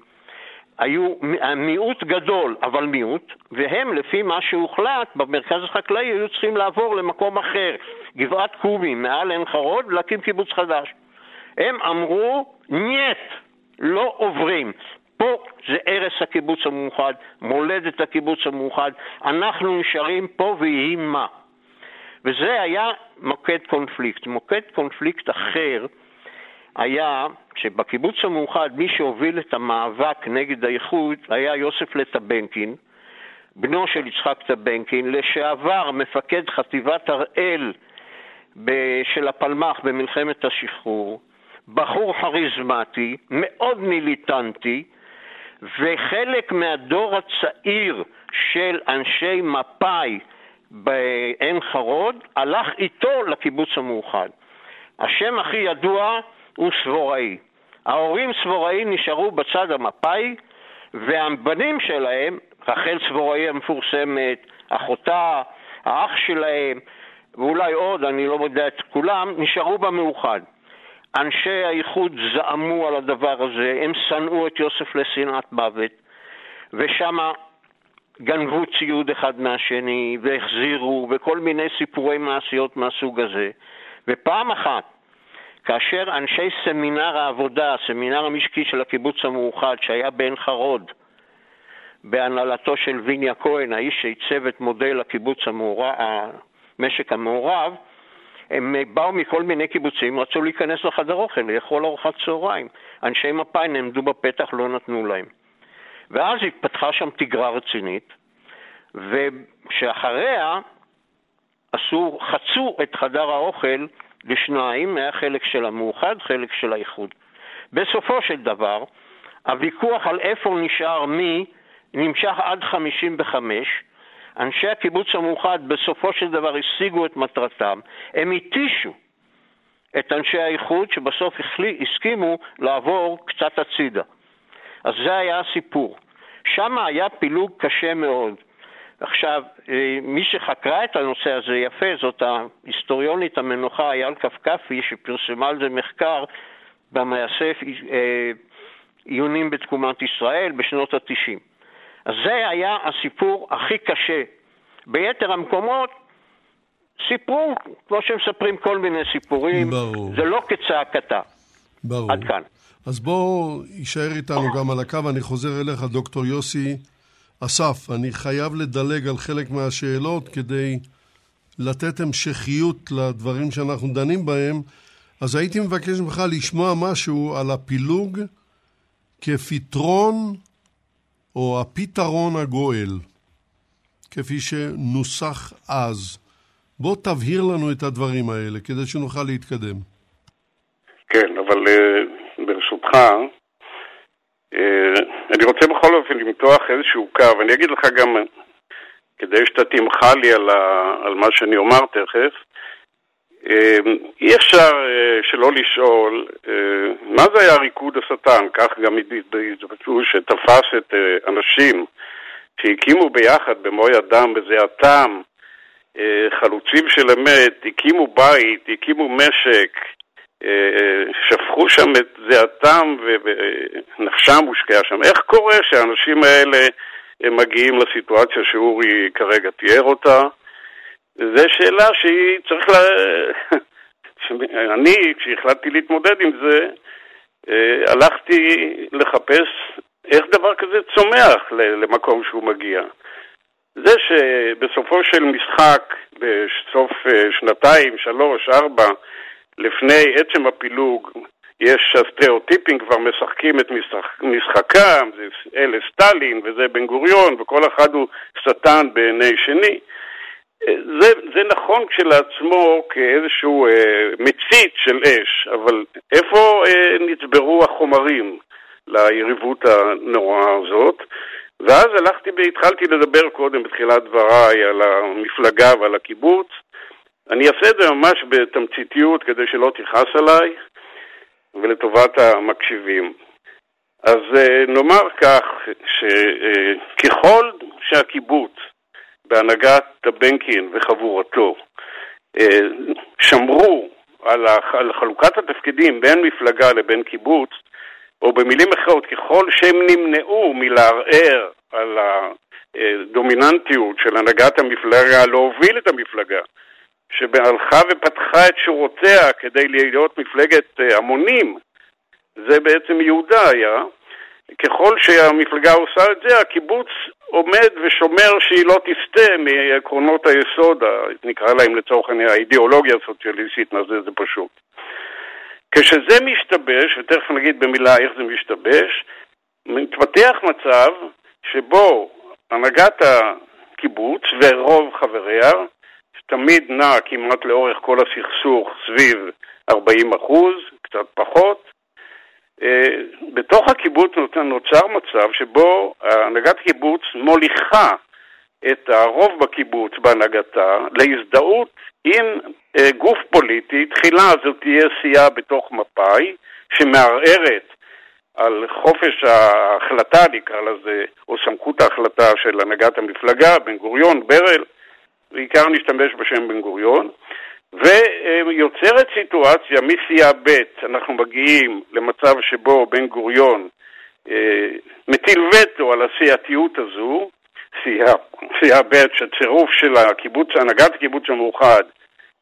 היו מיעוט גדול, אבל מיעוט, והם לפי מה שהוחלט במרכז החקלאי היו צריכים לעבור למקום אחר, גבעת קובי, מעל עין חרוד, להקים קיבוץ חדש. הם אמרו, נייט, לא עוברים. פה זה ערס הקיבוץ המאוחד, מולדת הקיבוץ המאוחד, אנחנו נשארים פה ויהי מה. וזה היה מוקד קונפליקט. מוקד קונפליקט אחר היה שבקיבוץ המאוחד מי שהוביל את המאבק נגד האיחוד היה יוסף לטבנקין, בנו של יצחק טבנקין, לשעבר מפקד חטיבת הראל של הפלמ"ח במלחמת השחרור, בחור חריזמטי, מאוד מיליטנטי, וחלק מהדור הצעיר של אנשי מפא"י בעין חרוד הלך איתו לקיבוץ המאוחד. השם הכי ידוע הוא סבוראי. ההורים סבוראי נשארו בצד המפאי, והבנים שלהם, רחל סבוראי המפורסמת, אחותה, האח שלהם, ואולי עוד, אני לא יודע את כולם, נשארו במאוחד. אנשי האיחוד זעמו על הדבר הזה, הם שנאו את יוסף לשנאת מוות, ושם גנבו ציוד אחד מהשני, והחזירו, וכל מיני סיפורי מעשיות מהסוג הזה. ופעם אחת, כאשר אנשי סמינר העבודה, הסמינר המשקי של הקיבוץ המאוחד, שהיה בעין חרוד, בהנהלתו של ויניה כהן, האיש שעיצב את מודל הקיבוץ המשק המעורב, הם באו מכל מיני קיבוצים, רצו להיכנס לחדר אוכל, לאכול ארוחת צהריים. אנשי מפא"י נעמדו בפתח, לא נתנו להם. ואז התפתחה שם תגרה רצינית, ושאחריה חצו את חדר האוכל לשניים, היה חלק של המאוחד, חלק של האיחוד. בסופו של דבר, הוויכוח על איפה נשאר מי נמשך עד 55. אנשי הקיבוץ המאוחד בסופו של דבר השיגו את מטרתם. הם התישו את אנשי האיחוד שבסוף הסכימו לעבור קצת הצידה. אז זה היה הסיפור. שם היה פילוג קשה מאוד. עכשיו, מי שחקרה את הנושא הזה יפה, זאת ההיסטוריונית המנוחה אייל קפקפי, שפרסמה על זה מחקר במאסף עיונים בתקומת ישראל בשנות ה-90. אז זה היה הסיפור הכי קשה. ביתר המקומות סיפרו, כמו שמספרים כל מיני סיפורים, ברור. זה לא כצעקתה. ברור. עד כאן. אז בואו יישאר איתנו גם על הקו, אני חוזר אליך דוקטור יוסי אסף, אני חייב לדלג על חלק מהשאלות כדי לתת המשכיות לדברים שאנחנו דנים בהם, אז הייתי מבקש ממך לשמוע משהו על הפילוג כפתרון או הפתרון הגואל, כפי שנוסח אז. בוא תבהיר לנו את הדברים האלה כדי שנוכל להתקדם. כן, אבל ברשותך... אני רוצה בכל אופן למתוח איזשהו קו, אני אגיד לך גם כדי שאתה תמחה לי על מה שאני אומר תכף. אי אפשר שלא לשאול מה זה היה ריקוד השטן, כך גם התבצעו שתפס את אנשים שהקימו ביחד במו ידם בזיעתם חלוצים של אמת, הקימו בית, הקימו משק, שפכו שם את זעתם ונפשם הושקעה שם. איך קורה שהאנשים האלה מגיעים לסיטואציה שאורי כרגע תיאר אותה? זו שאלה שהיא צריך אני, כשהחלטתי להתמודד עם זה, הלכתי לחפש איך דבר כזה צומח למקום שהוא מגיע. זה שבסופו של משחק, בסוף שנתיים, 3, 4, לפני עצם הפילוג, יש הסטריאוטיפים כבר משחקים את משחקם, זה אלה סטלין וזה בן גוריון, וכל אחד הוא שטן בעיני שני. זה נכון כשלעצמו כאיזשהו מצית של אש, אבל איפה נצברו החומרים ליריבות הנוראה הזאת. ואז התחלתי לדבר קודם בתחילת דבריי על המפלגה ועל הקיבוץ. אני אעשה את זה ממש בתמציתיות כדי שלא תכעס עליי ולטובת המקשיבים. אז נאמר כך, שככל שהקיבוץ בהנהגת טבנקין וחבורתו שמרו על חלוקת התפקידים בין מפלגה לבין קיבוץ, או במילים אחרות, ככל שהם נמנעו מלערער על הדומיננטיות של הנהגת המפלגה, להוביל את המפלגה, שבהלכה ופתחה את שורותיה כדי להיות מפלגת המונים, זה בעצם יהודה היה, ככל שהמפלגה עושה את זה, הקיבוץ עומד ושומר שהיא לא תסתה מעקרונות היסוד, נקרא להם לצורך האידיאולוגיה הסוציאליסטית, נעשה את זה פשוט. כשזה משתבש, ותכף נגיד במילה איך זה משתבש, מתפתח מצב שבו הנהגת הקיבוץ ורוב חבריה, שתמיד נע כמעט לאורך כל הסכסוך סביב 40%, קצת פחות, בתוך הקיבוץ נוצר מצב שבו הנהגת קיבוץ מוליכה את הרוב בקיבוץ בהנהגתה להזדהות עם גוף פוליטי. תחילה זאת תהיה סיעה בתוך מפא"י שמערערת על חופש ההחלטה, נקרא לזה, או סמכות ההחלטה של הנהגת המפלגה, בן גוריון, ברל, בעיקר נשתמש בשם בן גוריון, ויוצרת סיטואציה מסיעה ב' אנחנו מגיעים למצב שבו בן גוריון מטיל וטו על הסיעתיות הזו, סיעה ב' שצירוף של הנהגת קיבוץ המאוחד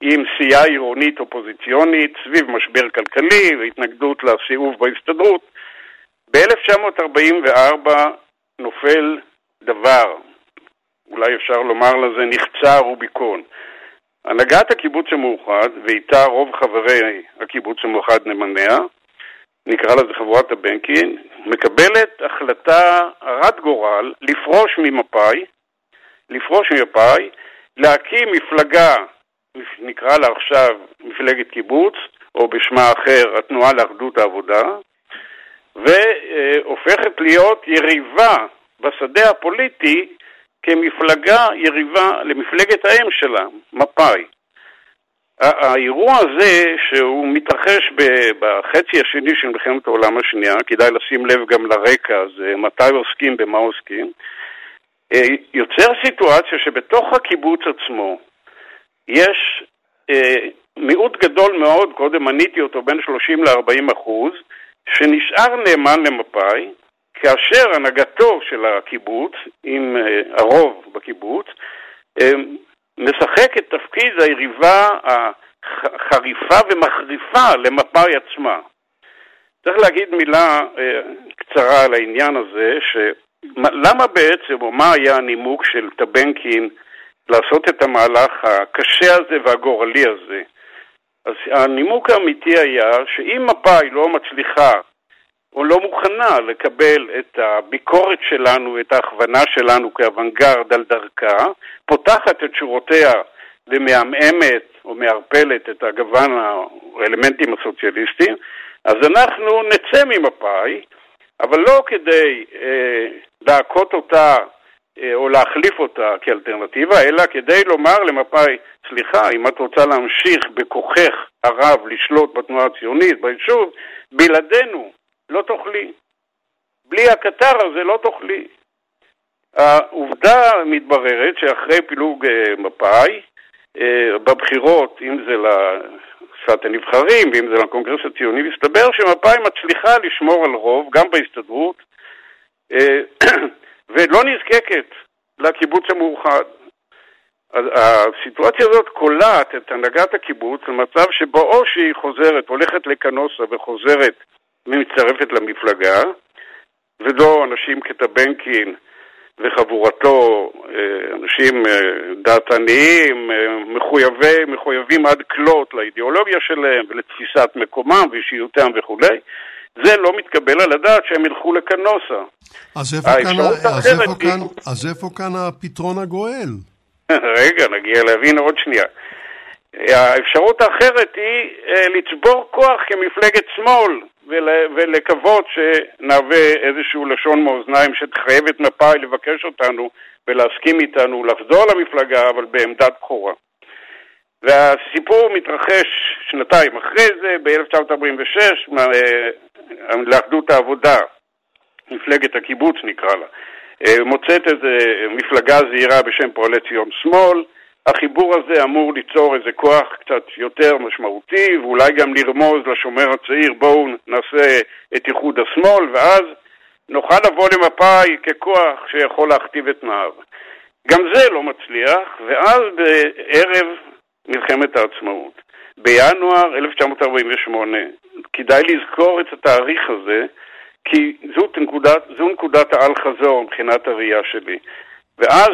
עם סיעה עירונית אופוזיציונית סביב משבר כלכלי והתנגדות לסיאוב בהסתדרות. ב-1944 נופל דבר, אולי אפשר לומר לזה נחצה רוביקון. הנהגת הקיבוץ המאוחד, ואיתה רוב חברי הקיבוץ המאוחד נמניה, נקרא לזה חבורת הבנקין, מקבלת החלטה הרת גורל לפרוש ממפא"י, להקים מפלגה, נקרא לה עכשיו מפלגת קיבוץ, או בשמה אחר התנועה לאחדות העבודה, והופכת להיות יריבה בשדה הפוליטי, כמפלגה יריבה למפלגת האם שלה, מפא"י. האירוע הזה שהוא מתרחש בחצי השני של מלחמת העולם השנייה, כדאי לשים לב גם לרקע הזה, מתי עוסקים במה עוסקים, יוצר סיטואציה שבתוך הקיבוץ עצמו יש מיעוט גדול מאוד, קודם מניתי אותו בין 30-40%, שנשאר נאמן למפא"י, כאשר הנהגתו של הקיבוץ, עם הרוב בקיבוץ, משחק את תפקיד היריבה החריפה ומחריפה למפא"י עצמה. צריך להגיד מילה קצרה על העניין הזה, למה בעצם, או מה היה הנימוק של טבנקין לעשות את המהלך הקשה הזה והגורלי הזה? אז הנימוק האמיתי היה שאם מפא"י לא מצליחה, או לא מוכנה לקבל את הביקורת שלנו, את ההכוונה שלנו כאוונגרד על דרכה, פותחת את שורותיה ומאמאמת או מערפלת את הגוון האלמנטים הסוציאליסטיים, אז אנחנו נצא ממפא"י, אבל לא כדי להכות אותה או להחליף אותה כאלטרנטיבה, אלא כדי לומר למפא"י, סליחה, אם את רוצה להמשיך בכוחך הרב לשלוט בתנועה הציונית, ביישוב, בלעדינו, לא תוכלי. בלי הקטר הזה לא תוכלי. העובדה מתבררת שאחרי פילוג מפא"י, בבחירות, אם זה לשפת הנבחרים, ואם זה לקונגרס הציוני, מסתבר שמפא"י מצליחה לשמור על רוב, גם בהסתדרות, ולא נזקקת לקיבוץ המאוחד. הסיטואציה הזאת קולעת את הנהגת הקיבוץ למצב שבו או שהיא חוזרת, הולכת לקנוסה וחוזרת, ומצטרפת למפלגה, ולא אנשים כטבנקין וחבורתו, אנשים דעתניים, מחויבים עד כלות לאידיאולוגיה שלהם ולתפיסת מקומם ואישיותם וכו'. זה לא מתקבל על הדעת שהם ילכו לקנוסה. אז איפה כאן הפתרון הגואל? רגע, נגיע להבין עוד שנייה. האפשרות האחרת היא לצבור כוח כמפלגת שמאל ולקוות שנעווה איזשהו לשון מאוזניים שתחייב את מפא"י לבקש אותנו ולהסכים איתנו, לחזור למפלגה אבל בעמדת בחורה. והסיפור מתרחש שנתיים אחרי זה, ב-1946, לאחדות העבודה, מפלגת הקיבוץ נקרא לה, מוצאת איזה מפלגה זהירה בשם פועלי ציון שמאל. החיבור הזה אמור ליצור איזה כוח קצת יותר משמעותי, ואולי גם לרמוז לשומר הצעיר, בואו נעשה את ייחוד השמאל, ואז נוכל לבוא למפא"י ככוח שיכול להכתיב את תנאיו. גם זה לא מצליח, ואז בערב מלחמת העצמאות, בינואר 1948, כדאי לזכור את התאריך הזה, כי זו נקודת העל חזור מבחינת הראייה שלי. ואז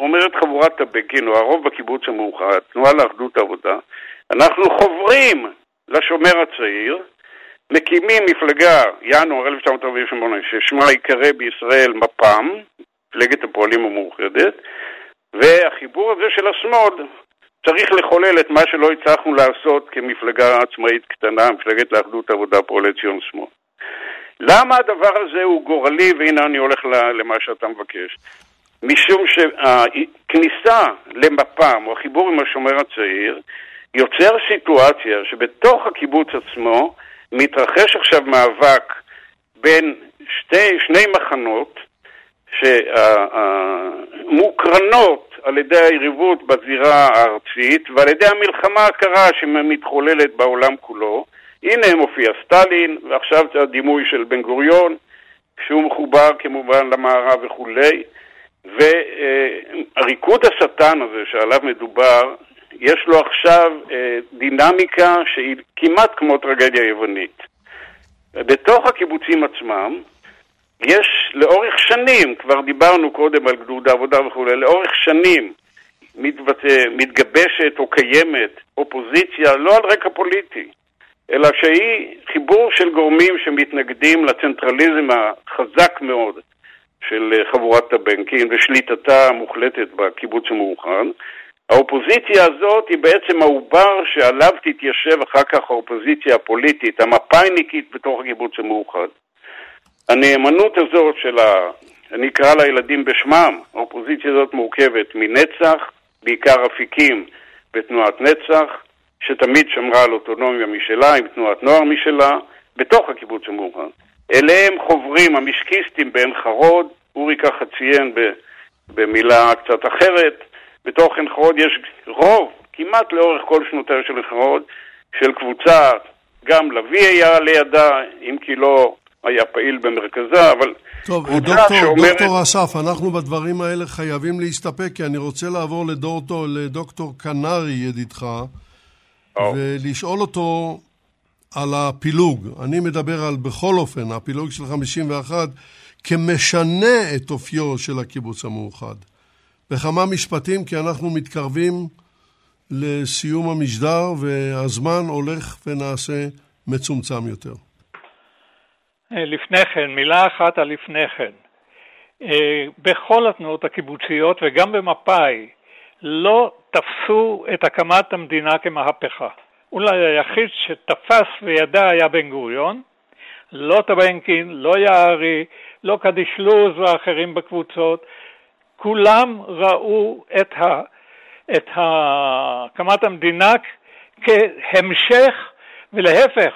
אומרת חבורת טבנקין, או הרוב בקיבוץ המאוחד, תנועה לאחדות העבודה, אנחנו חוברים לשומר הצעיר, מקימים מפלגה ינואר 1948, ששמה יקרא בישראל מפ"ם, מפלגת הפועלים המאוחדת, והחיבור הזה של השמאל צריך לחולל את מה שלא הצלחנו לעשות כמפלגה עצמאית קטנה, מפלגת לאחדות העבודה, פועלי ציון שמאל. למה הדבר הזה הוא גורלי? והנה אני הולך למה שאתה מבקש. משום שהכניסה למפ"ם או החיבור עם השומר הצעיר יוצר סיטואציה שבתוך הקיבוץ עצמו מתרחש עכשיו מאבק בין שני מחנות שמוקרנות על ידי היריבות בזירה הארצית ועל ידי המלחמה הקרה שמתחוללת בעולם כולו. הנה מופיע סטלין, ועכשיו זה הדימוי של בן גוריון שהוא מחובר כמובן למערב וכולי. והריקוד השטן הזה שעליו מדובר, יש לו עכשיו דינמיקה שהיא כמעט כמו טרגדיה יוונית. בתוך הקיבוצים עצמם, יש לאורך שנים, כבר דיברנו קודם על גדוד העבודה וכו', לאורך שנים מתגבשת או קיימת אופוזיציה, לא על רקע פוליטי, אלא שהיא חיבור של גורמים שמתנגדים לצנטרליזם החזק מאוד של חבורת טבנקין ושליטתה המוחלטת בקיבוץ המאוחד. האופוזיציה הזאת היא בעצם העובר שעליו תתיישב אחר כך האופוזיציה הפוליטית, המפאיניקית בתוך הקיבוץ המאוחד. הנאמנות הזאת אני אקרא לילדים בשמם, האופוזיציה הזאת מורכבת מנצח, בעיקר אפיקים בתנועת נצח, שתמיד שמרה על אוטונומיה משלה, עם תנועת נוער משלה, בתוך הקיבוץ המאוחד. אליהם חוברים המשקיסטים בעין חרוד, אורי ככה ציין במילה קצת אחרת, בתוך עין חרוד יש רוב, כמעט לאורך כל שנותיה של עין חרוד, של קבוצה, גם לוי היה לידה, אם כי לא היה פעיל במרכזה, אבל... טוב, דוקטור אסף, אנחנו בדברים האלה חייבים להסתפק, כי אני רוצה לעבור לדוקטור קנרי ידידך, ולשאול אותו... על הפילוג. אני מדבר על בכל אופן, הפילוג של 51 כמשנה את אופיו של הקיבוץ המאוחד. בכמה משפטים, כי אנחנו מתקרבים לסיום המשדר והזמן הולך ונעשה מצומצם יותר. לפני כן, מילה אחת על לפני כן. בכל התנועות הקיבוציות וגם במפא"י לא תפסו את הקמת המדינה כמהפכה. אולי היחיד שתפס וידע היה בן גוריון, לא טבנקין, לא יערי, לא קדישלוז ואחרים בקבוצות, כולם ראו את הקמת המדינה כהמשך, ולהפך,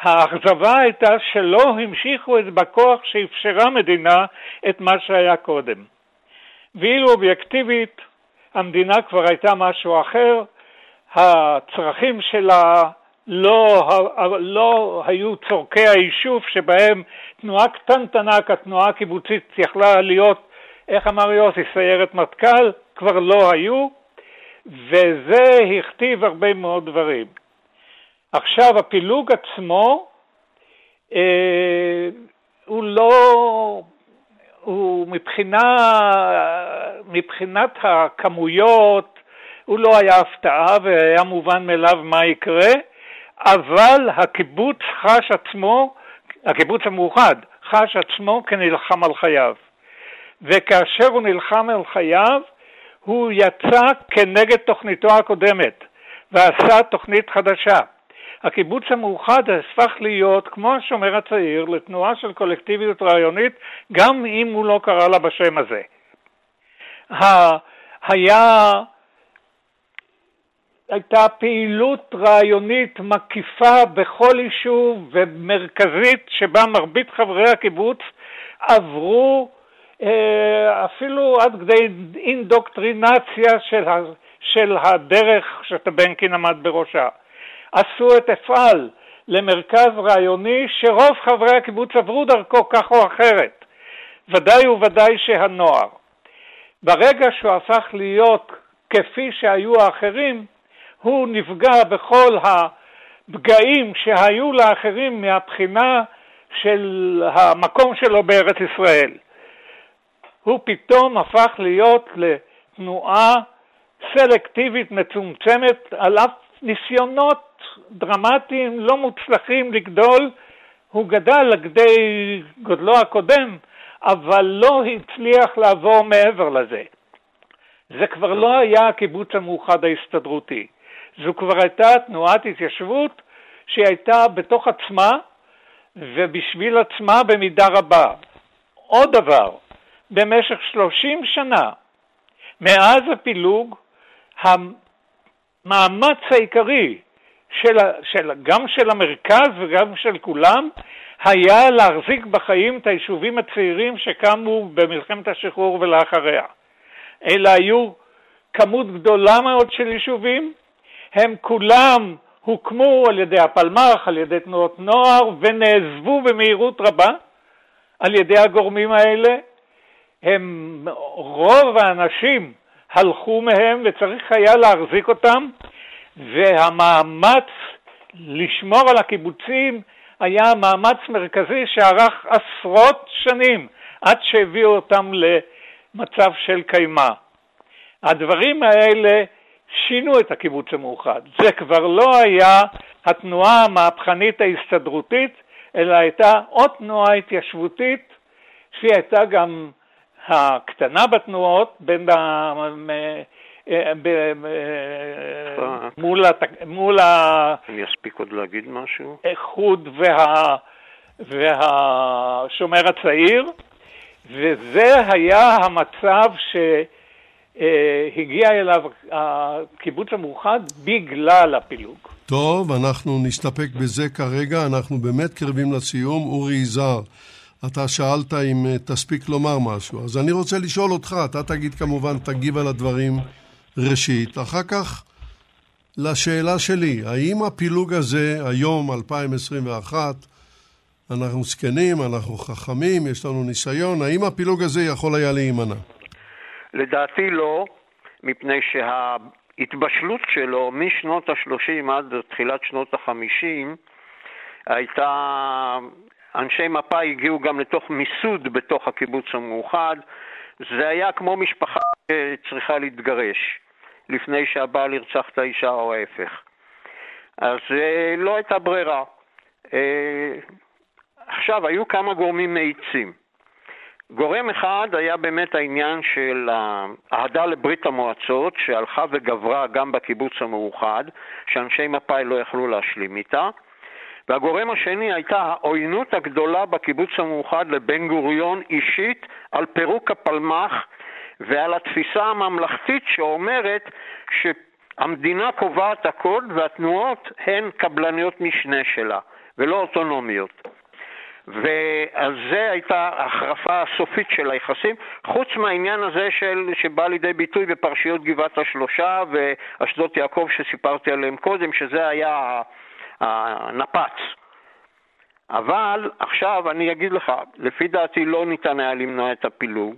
האכזבה הייתה שלא המשיכו את בכוח שאפשרה מדינה את מה שהיה קודם. ואילו אובייקטיבית המדינה כבר הייתה משהו אחר, הצרכים שלה לא היו צורכי היישוב שבהם תנועה קטנטנה כתנועה קיבוצית יכלה להיות, איך אמר יוסי, סיירת מטכ"ל, כבר לא היו, וזה הכתיב הרבה מאוד דברים. עכשיו הפילוג עצמו הוא מבחינת הכמויות הוא לא היה הפתעה והיה מובן מאליו מה יקרה, אבל הקיבוץ המאוחד חש עצמו כנלחם על חייו. וכאשר הוא נלחם על חייו, הוא יצא כנגד תוכניתו הקודמת, ועשה תוכנית חדשה. הקיבוץ המאוחד הספך להיות כמו השומר הצעיר לתנועה של קולקטיביות רעיונית, גם אם הוא לא קרא לה בשם הזה. הייתה פעילות רעיונית מקיפה בכל יישוב ומרכזית, שבה מרבית חברי הקיבוץ עברו אפילו עד כדי אינדוקטרינציה של הדרך שטבנקין עמד בראשה. עשו את אפעל למרכז רעיוני שרוב חברי הקיבוץ עברו דרכו כך או אחרת, ודאי וודאי שהנוער. ברגע שהוא הפך להיות כפי שהיו האחרים, הוא נפגע בכל הפגעים שהיו לאחרים מהבחינה של המקום שלו בארץ ישראל. הוא פתאום הפך להיות לתנועה סלקטיבית מצומצמת, על אף ניסיונות דרמטיים לא מוצלחים לגדול. הוא גדל כדי גודלו הקודם, אבל לא הצליח לעבור מעבר לזה. זה כבר לא היה הקיבוץ המאוחד ההסתדרותי. זו כבר הייתה תנועת התיישבות שהייתה בתוך עצמה ובשביל עצמה במידה רבה. עוד דבר, במשך 30 שנה, מאז הפילוג, המאמץ העיקרי גם של המרכז וגם של כולם, היה להחזיק בחיים את היישובים הצעירים שקמו במלחמת השחרור ולאחריה. אלא היו כמות גדולה מאוד של יישובים, הם כולם הוקמו על ידי הפלמ"ח, על ידי תנועות נוער, ונעזבו במהירות רבה על ידי הגורמים האלה. רוב האנשים הלכו מהם וצריך היה להחזיק אותם, והמאמץ לשמור על הקיבוצים היה מאמץ מרכזי שערך עשרות שנים עד שהביאו אותם למצב של קיימה. הדברים האלה שינו את הקיבוץ המאוחד. זה כבר לא היה התנועה המהפכנית ההסתדרותית, אלא הייתה עוד תנועה התיישבותית שהיא הייתה גם הקטנה בתנועות מול אני אספיק עוד להגיד משהו? איחוד והשומר הצעיר, וזה היה המצב שהגיע אליו הקיבוץ המאוחד בגלל הפילוג. טוב, אנחנו נסתפק בזה כרגע, אנחנו באמת קרבים לסיום. אורי יזהר, אתה שאלת אם תספיק לומר משהו, אז אני רוצה לשאול אותך, אתה תגיד כמובן, תגיב על הדברים ראשית, אחר כך לשאלה שלי, האם הפילוג הזה, היום 2021, אנחנו זקנים, אנחנו חכמים, יש לנו ניסיון, האם הפילוג הזה יכול היה להימנע? לדעתי לא, מפני שההתבשלות שלו משנות ה-30 עד תחילת שנות ה-50 הייתה... אנשי מפא"י הגיעו גם לתוך מיסוד בתוך הקיבוץ המאוחד. זה היה כמו משפחה שצריכה להתגרש לפני שהבעל ירצח את האישה או ההפך. אז לא הייתה ברירה. עכשיו, היו כמה גורמים מאיצים. גורם אחד היה באמת העניין של האהדה לברית המועצות שהלכה וגברה גם בקיבוץ המאוחד, שאנשי מפא"י לא יכלו להשלים איתה. והגורם השני הייתה העוינות הגדולה בקיבוץ המאוחד לבן גוריון אישית על פירוק הפלמ"ח ועל התפיסה הממלכתית שאומרת שהמדינה קובעת הכל והתנועות הן קבלניות משנה שלה ולא אוטונומיות. ואז זה הייתה החרפה הסופית של היחסים, חוץ מהעניין הזה שבא לידי ביטוי בפרשיות גבעת השלושה ואשדות יעקב שסיפרתי עליהם קודם, שזה היה... הנפץ. אבל עכשיו אני אגיד לך, לפי דעתי לא ניתן היה למנוע את הפילוג.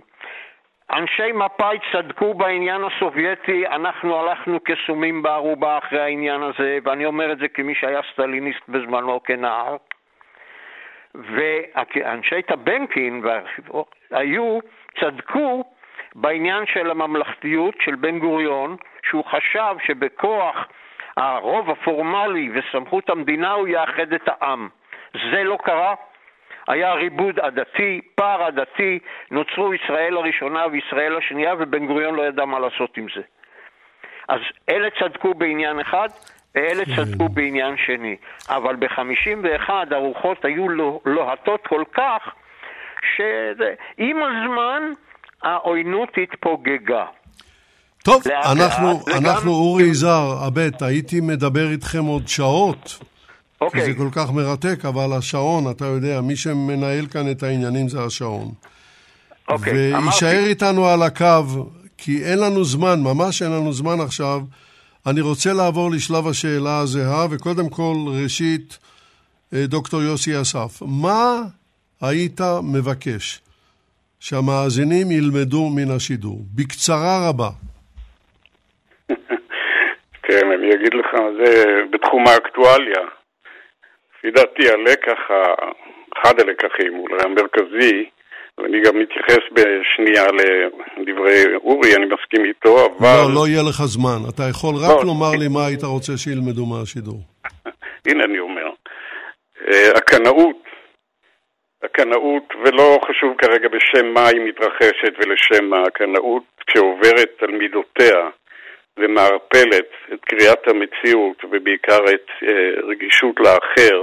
אנשי מפא"י צדקו בעניין הסובייטי, אנחנו הלכנו כסומים בערובה אחרי העניין הזה, ואני אומר את זה כמי שהיה סטליניסט בזמנו כנער. ואנשי טבנקין צדקו בעניין של הממלכתיות של בן גוריון, שהוא חשב שבכוח הרוב הפורמלי וסמכות המדינה הוא יאחד את העם. זה לא קרה. היה ריבוד עדתי, פער עדתי, נוצרו ישראל הראשונה וישראל השנייה, ובן גוריון לא ידע מה לעשות עם זה. אז אלה צדקו בעניין אחד, ואלה צדקו בעניין שני. אבל ב-51 הרוחות היו לוהטות כל כך, שעם הזמן העוינות התפוגגה. טוב, אנחנו אורי יזהר, הבית, הייתי מדבר איתכם עוד שעות, כי זה כל כך מרתק, אבל השעון, אתה יודע, מי שמנהל כאן את העניינים זה השעון. וישאר איתנו על הקו, כי אין לנו זמן, ממש אין לנו זמן עכשיו. אני רוצה לעבור לשלב השאלה הזהה, וקודם כל, ראשית, דוקטור יוסי אסף, מה היית מבקש שהמאזינים ילמדו מן השידור? בקצרה רבה. כן, אני אגיד לך, זה בתחום האקטואליה. לדעתי, אחד הלקחים, אולי המרכזי, ואני גם מתייחס בשנייה לדברי אורי, אני מסכים איתו, אבל... לא יהיה לך זמן. אתה יכול רק לומר לי מה היית רוצה שילמדו מהשידור. הנה אני אומר. הקנאות, ולא חשוב כרגע בשם מה היא מתרחשת ולשם מה, הקנאות שעוברת תלמידותיה ומערפלת את קריאת המציאות ובעיקר את רגישות לאחר,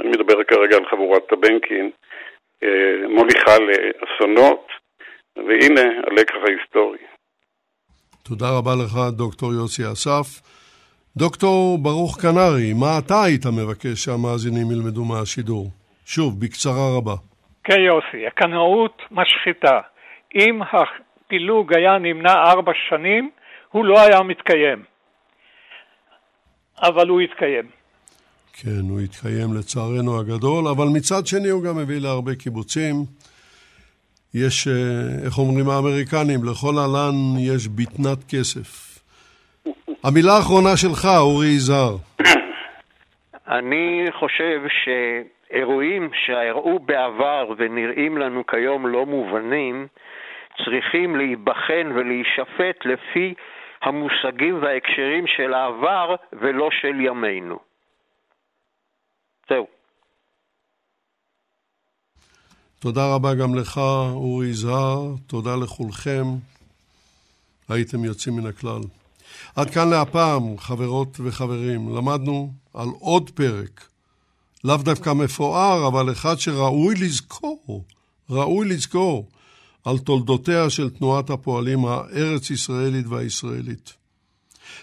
אני מדבר כרגע על חבורת טבנקין, מוליכה לאסונות, והנה הלקח ההיסטורי. תודה רבה לך, דוקטור יוסי עסף. דוקטור ברוך כנעני, מה אתה היית מבקש שהמאזינים ילמדו מהשידור? שוב, בקצרה רבה. כן, יוסי, הקנאות משחיתה. אם הפילוג היה נמנע 4 שנים, הוא לא היה מתקיים. אבל הוא התקיים. כן, הוא התקיים לצערנו הגדול, אבל מצד שני הוא גם הביא להרבה קיבוצים. יש, איך אומרים האמריקנים, לכל אלן יש ביטנת כסף. המילה האחרונה שלך, אורי יזהר. אני חושב שאירועים שהראו בעבר ונראים לנו כיום לא מובנים, צריכים להיבחן ולהישפט לפי המושגים וההקשרים של העבר ולא של ימינו. זהו. תודה רבה גם לך, אורי יזהר. תודה לכולכם. הייתם יוצאים מן הכלל. עד כאן להפעם, חברות וחברים. למדנו על עוד פרק. לאו דווקא מפואר, אבל אחד שראוי לזכור. ראוי לזכור על תולדותיה של תנועת הפועלים הארץ-ישראלית והישראלית.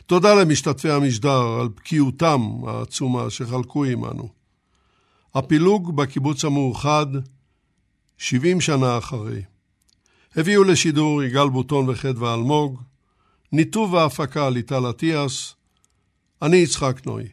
תודה למשתתפי המשדר על בקיאותם העצומה שחלקו עמנו. הפילוג בקיבוץ המאוחד, 70 שנה אחרי. הביאו לשידור יגאל בוטון וחדווה אלמוג, ניתוב והפקה ליטל עתיאס, אני יצחק נוי.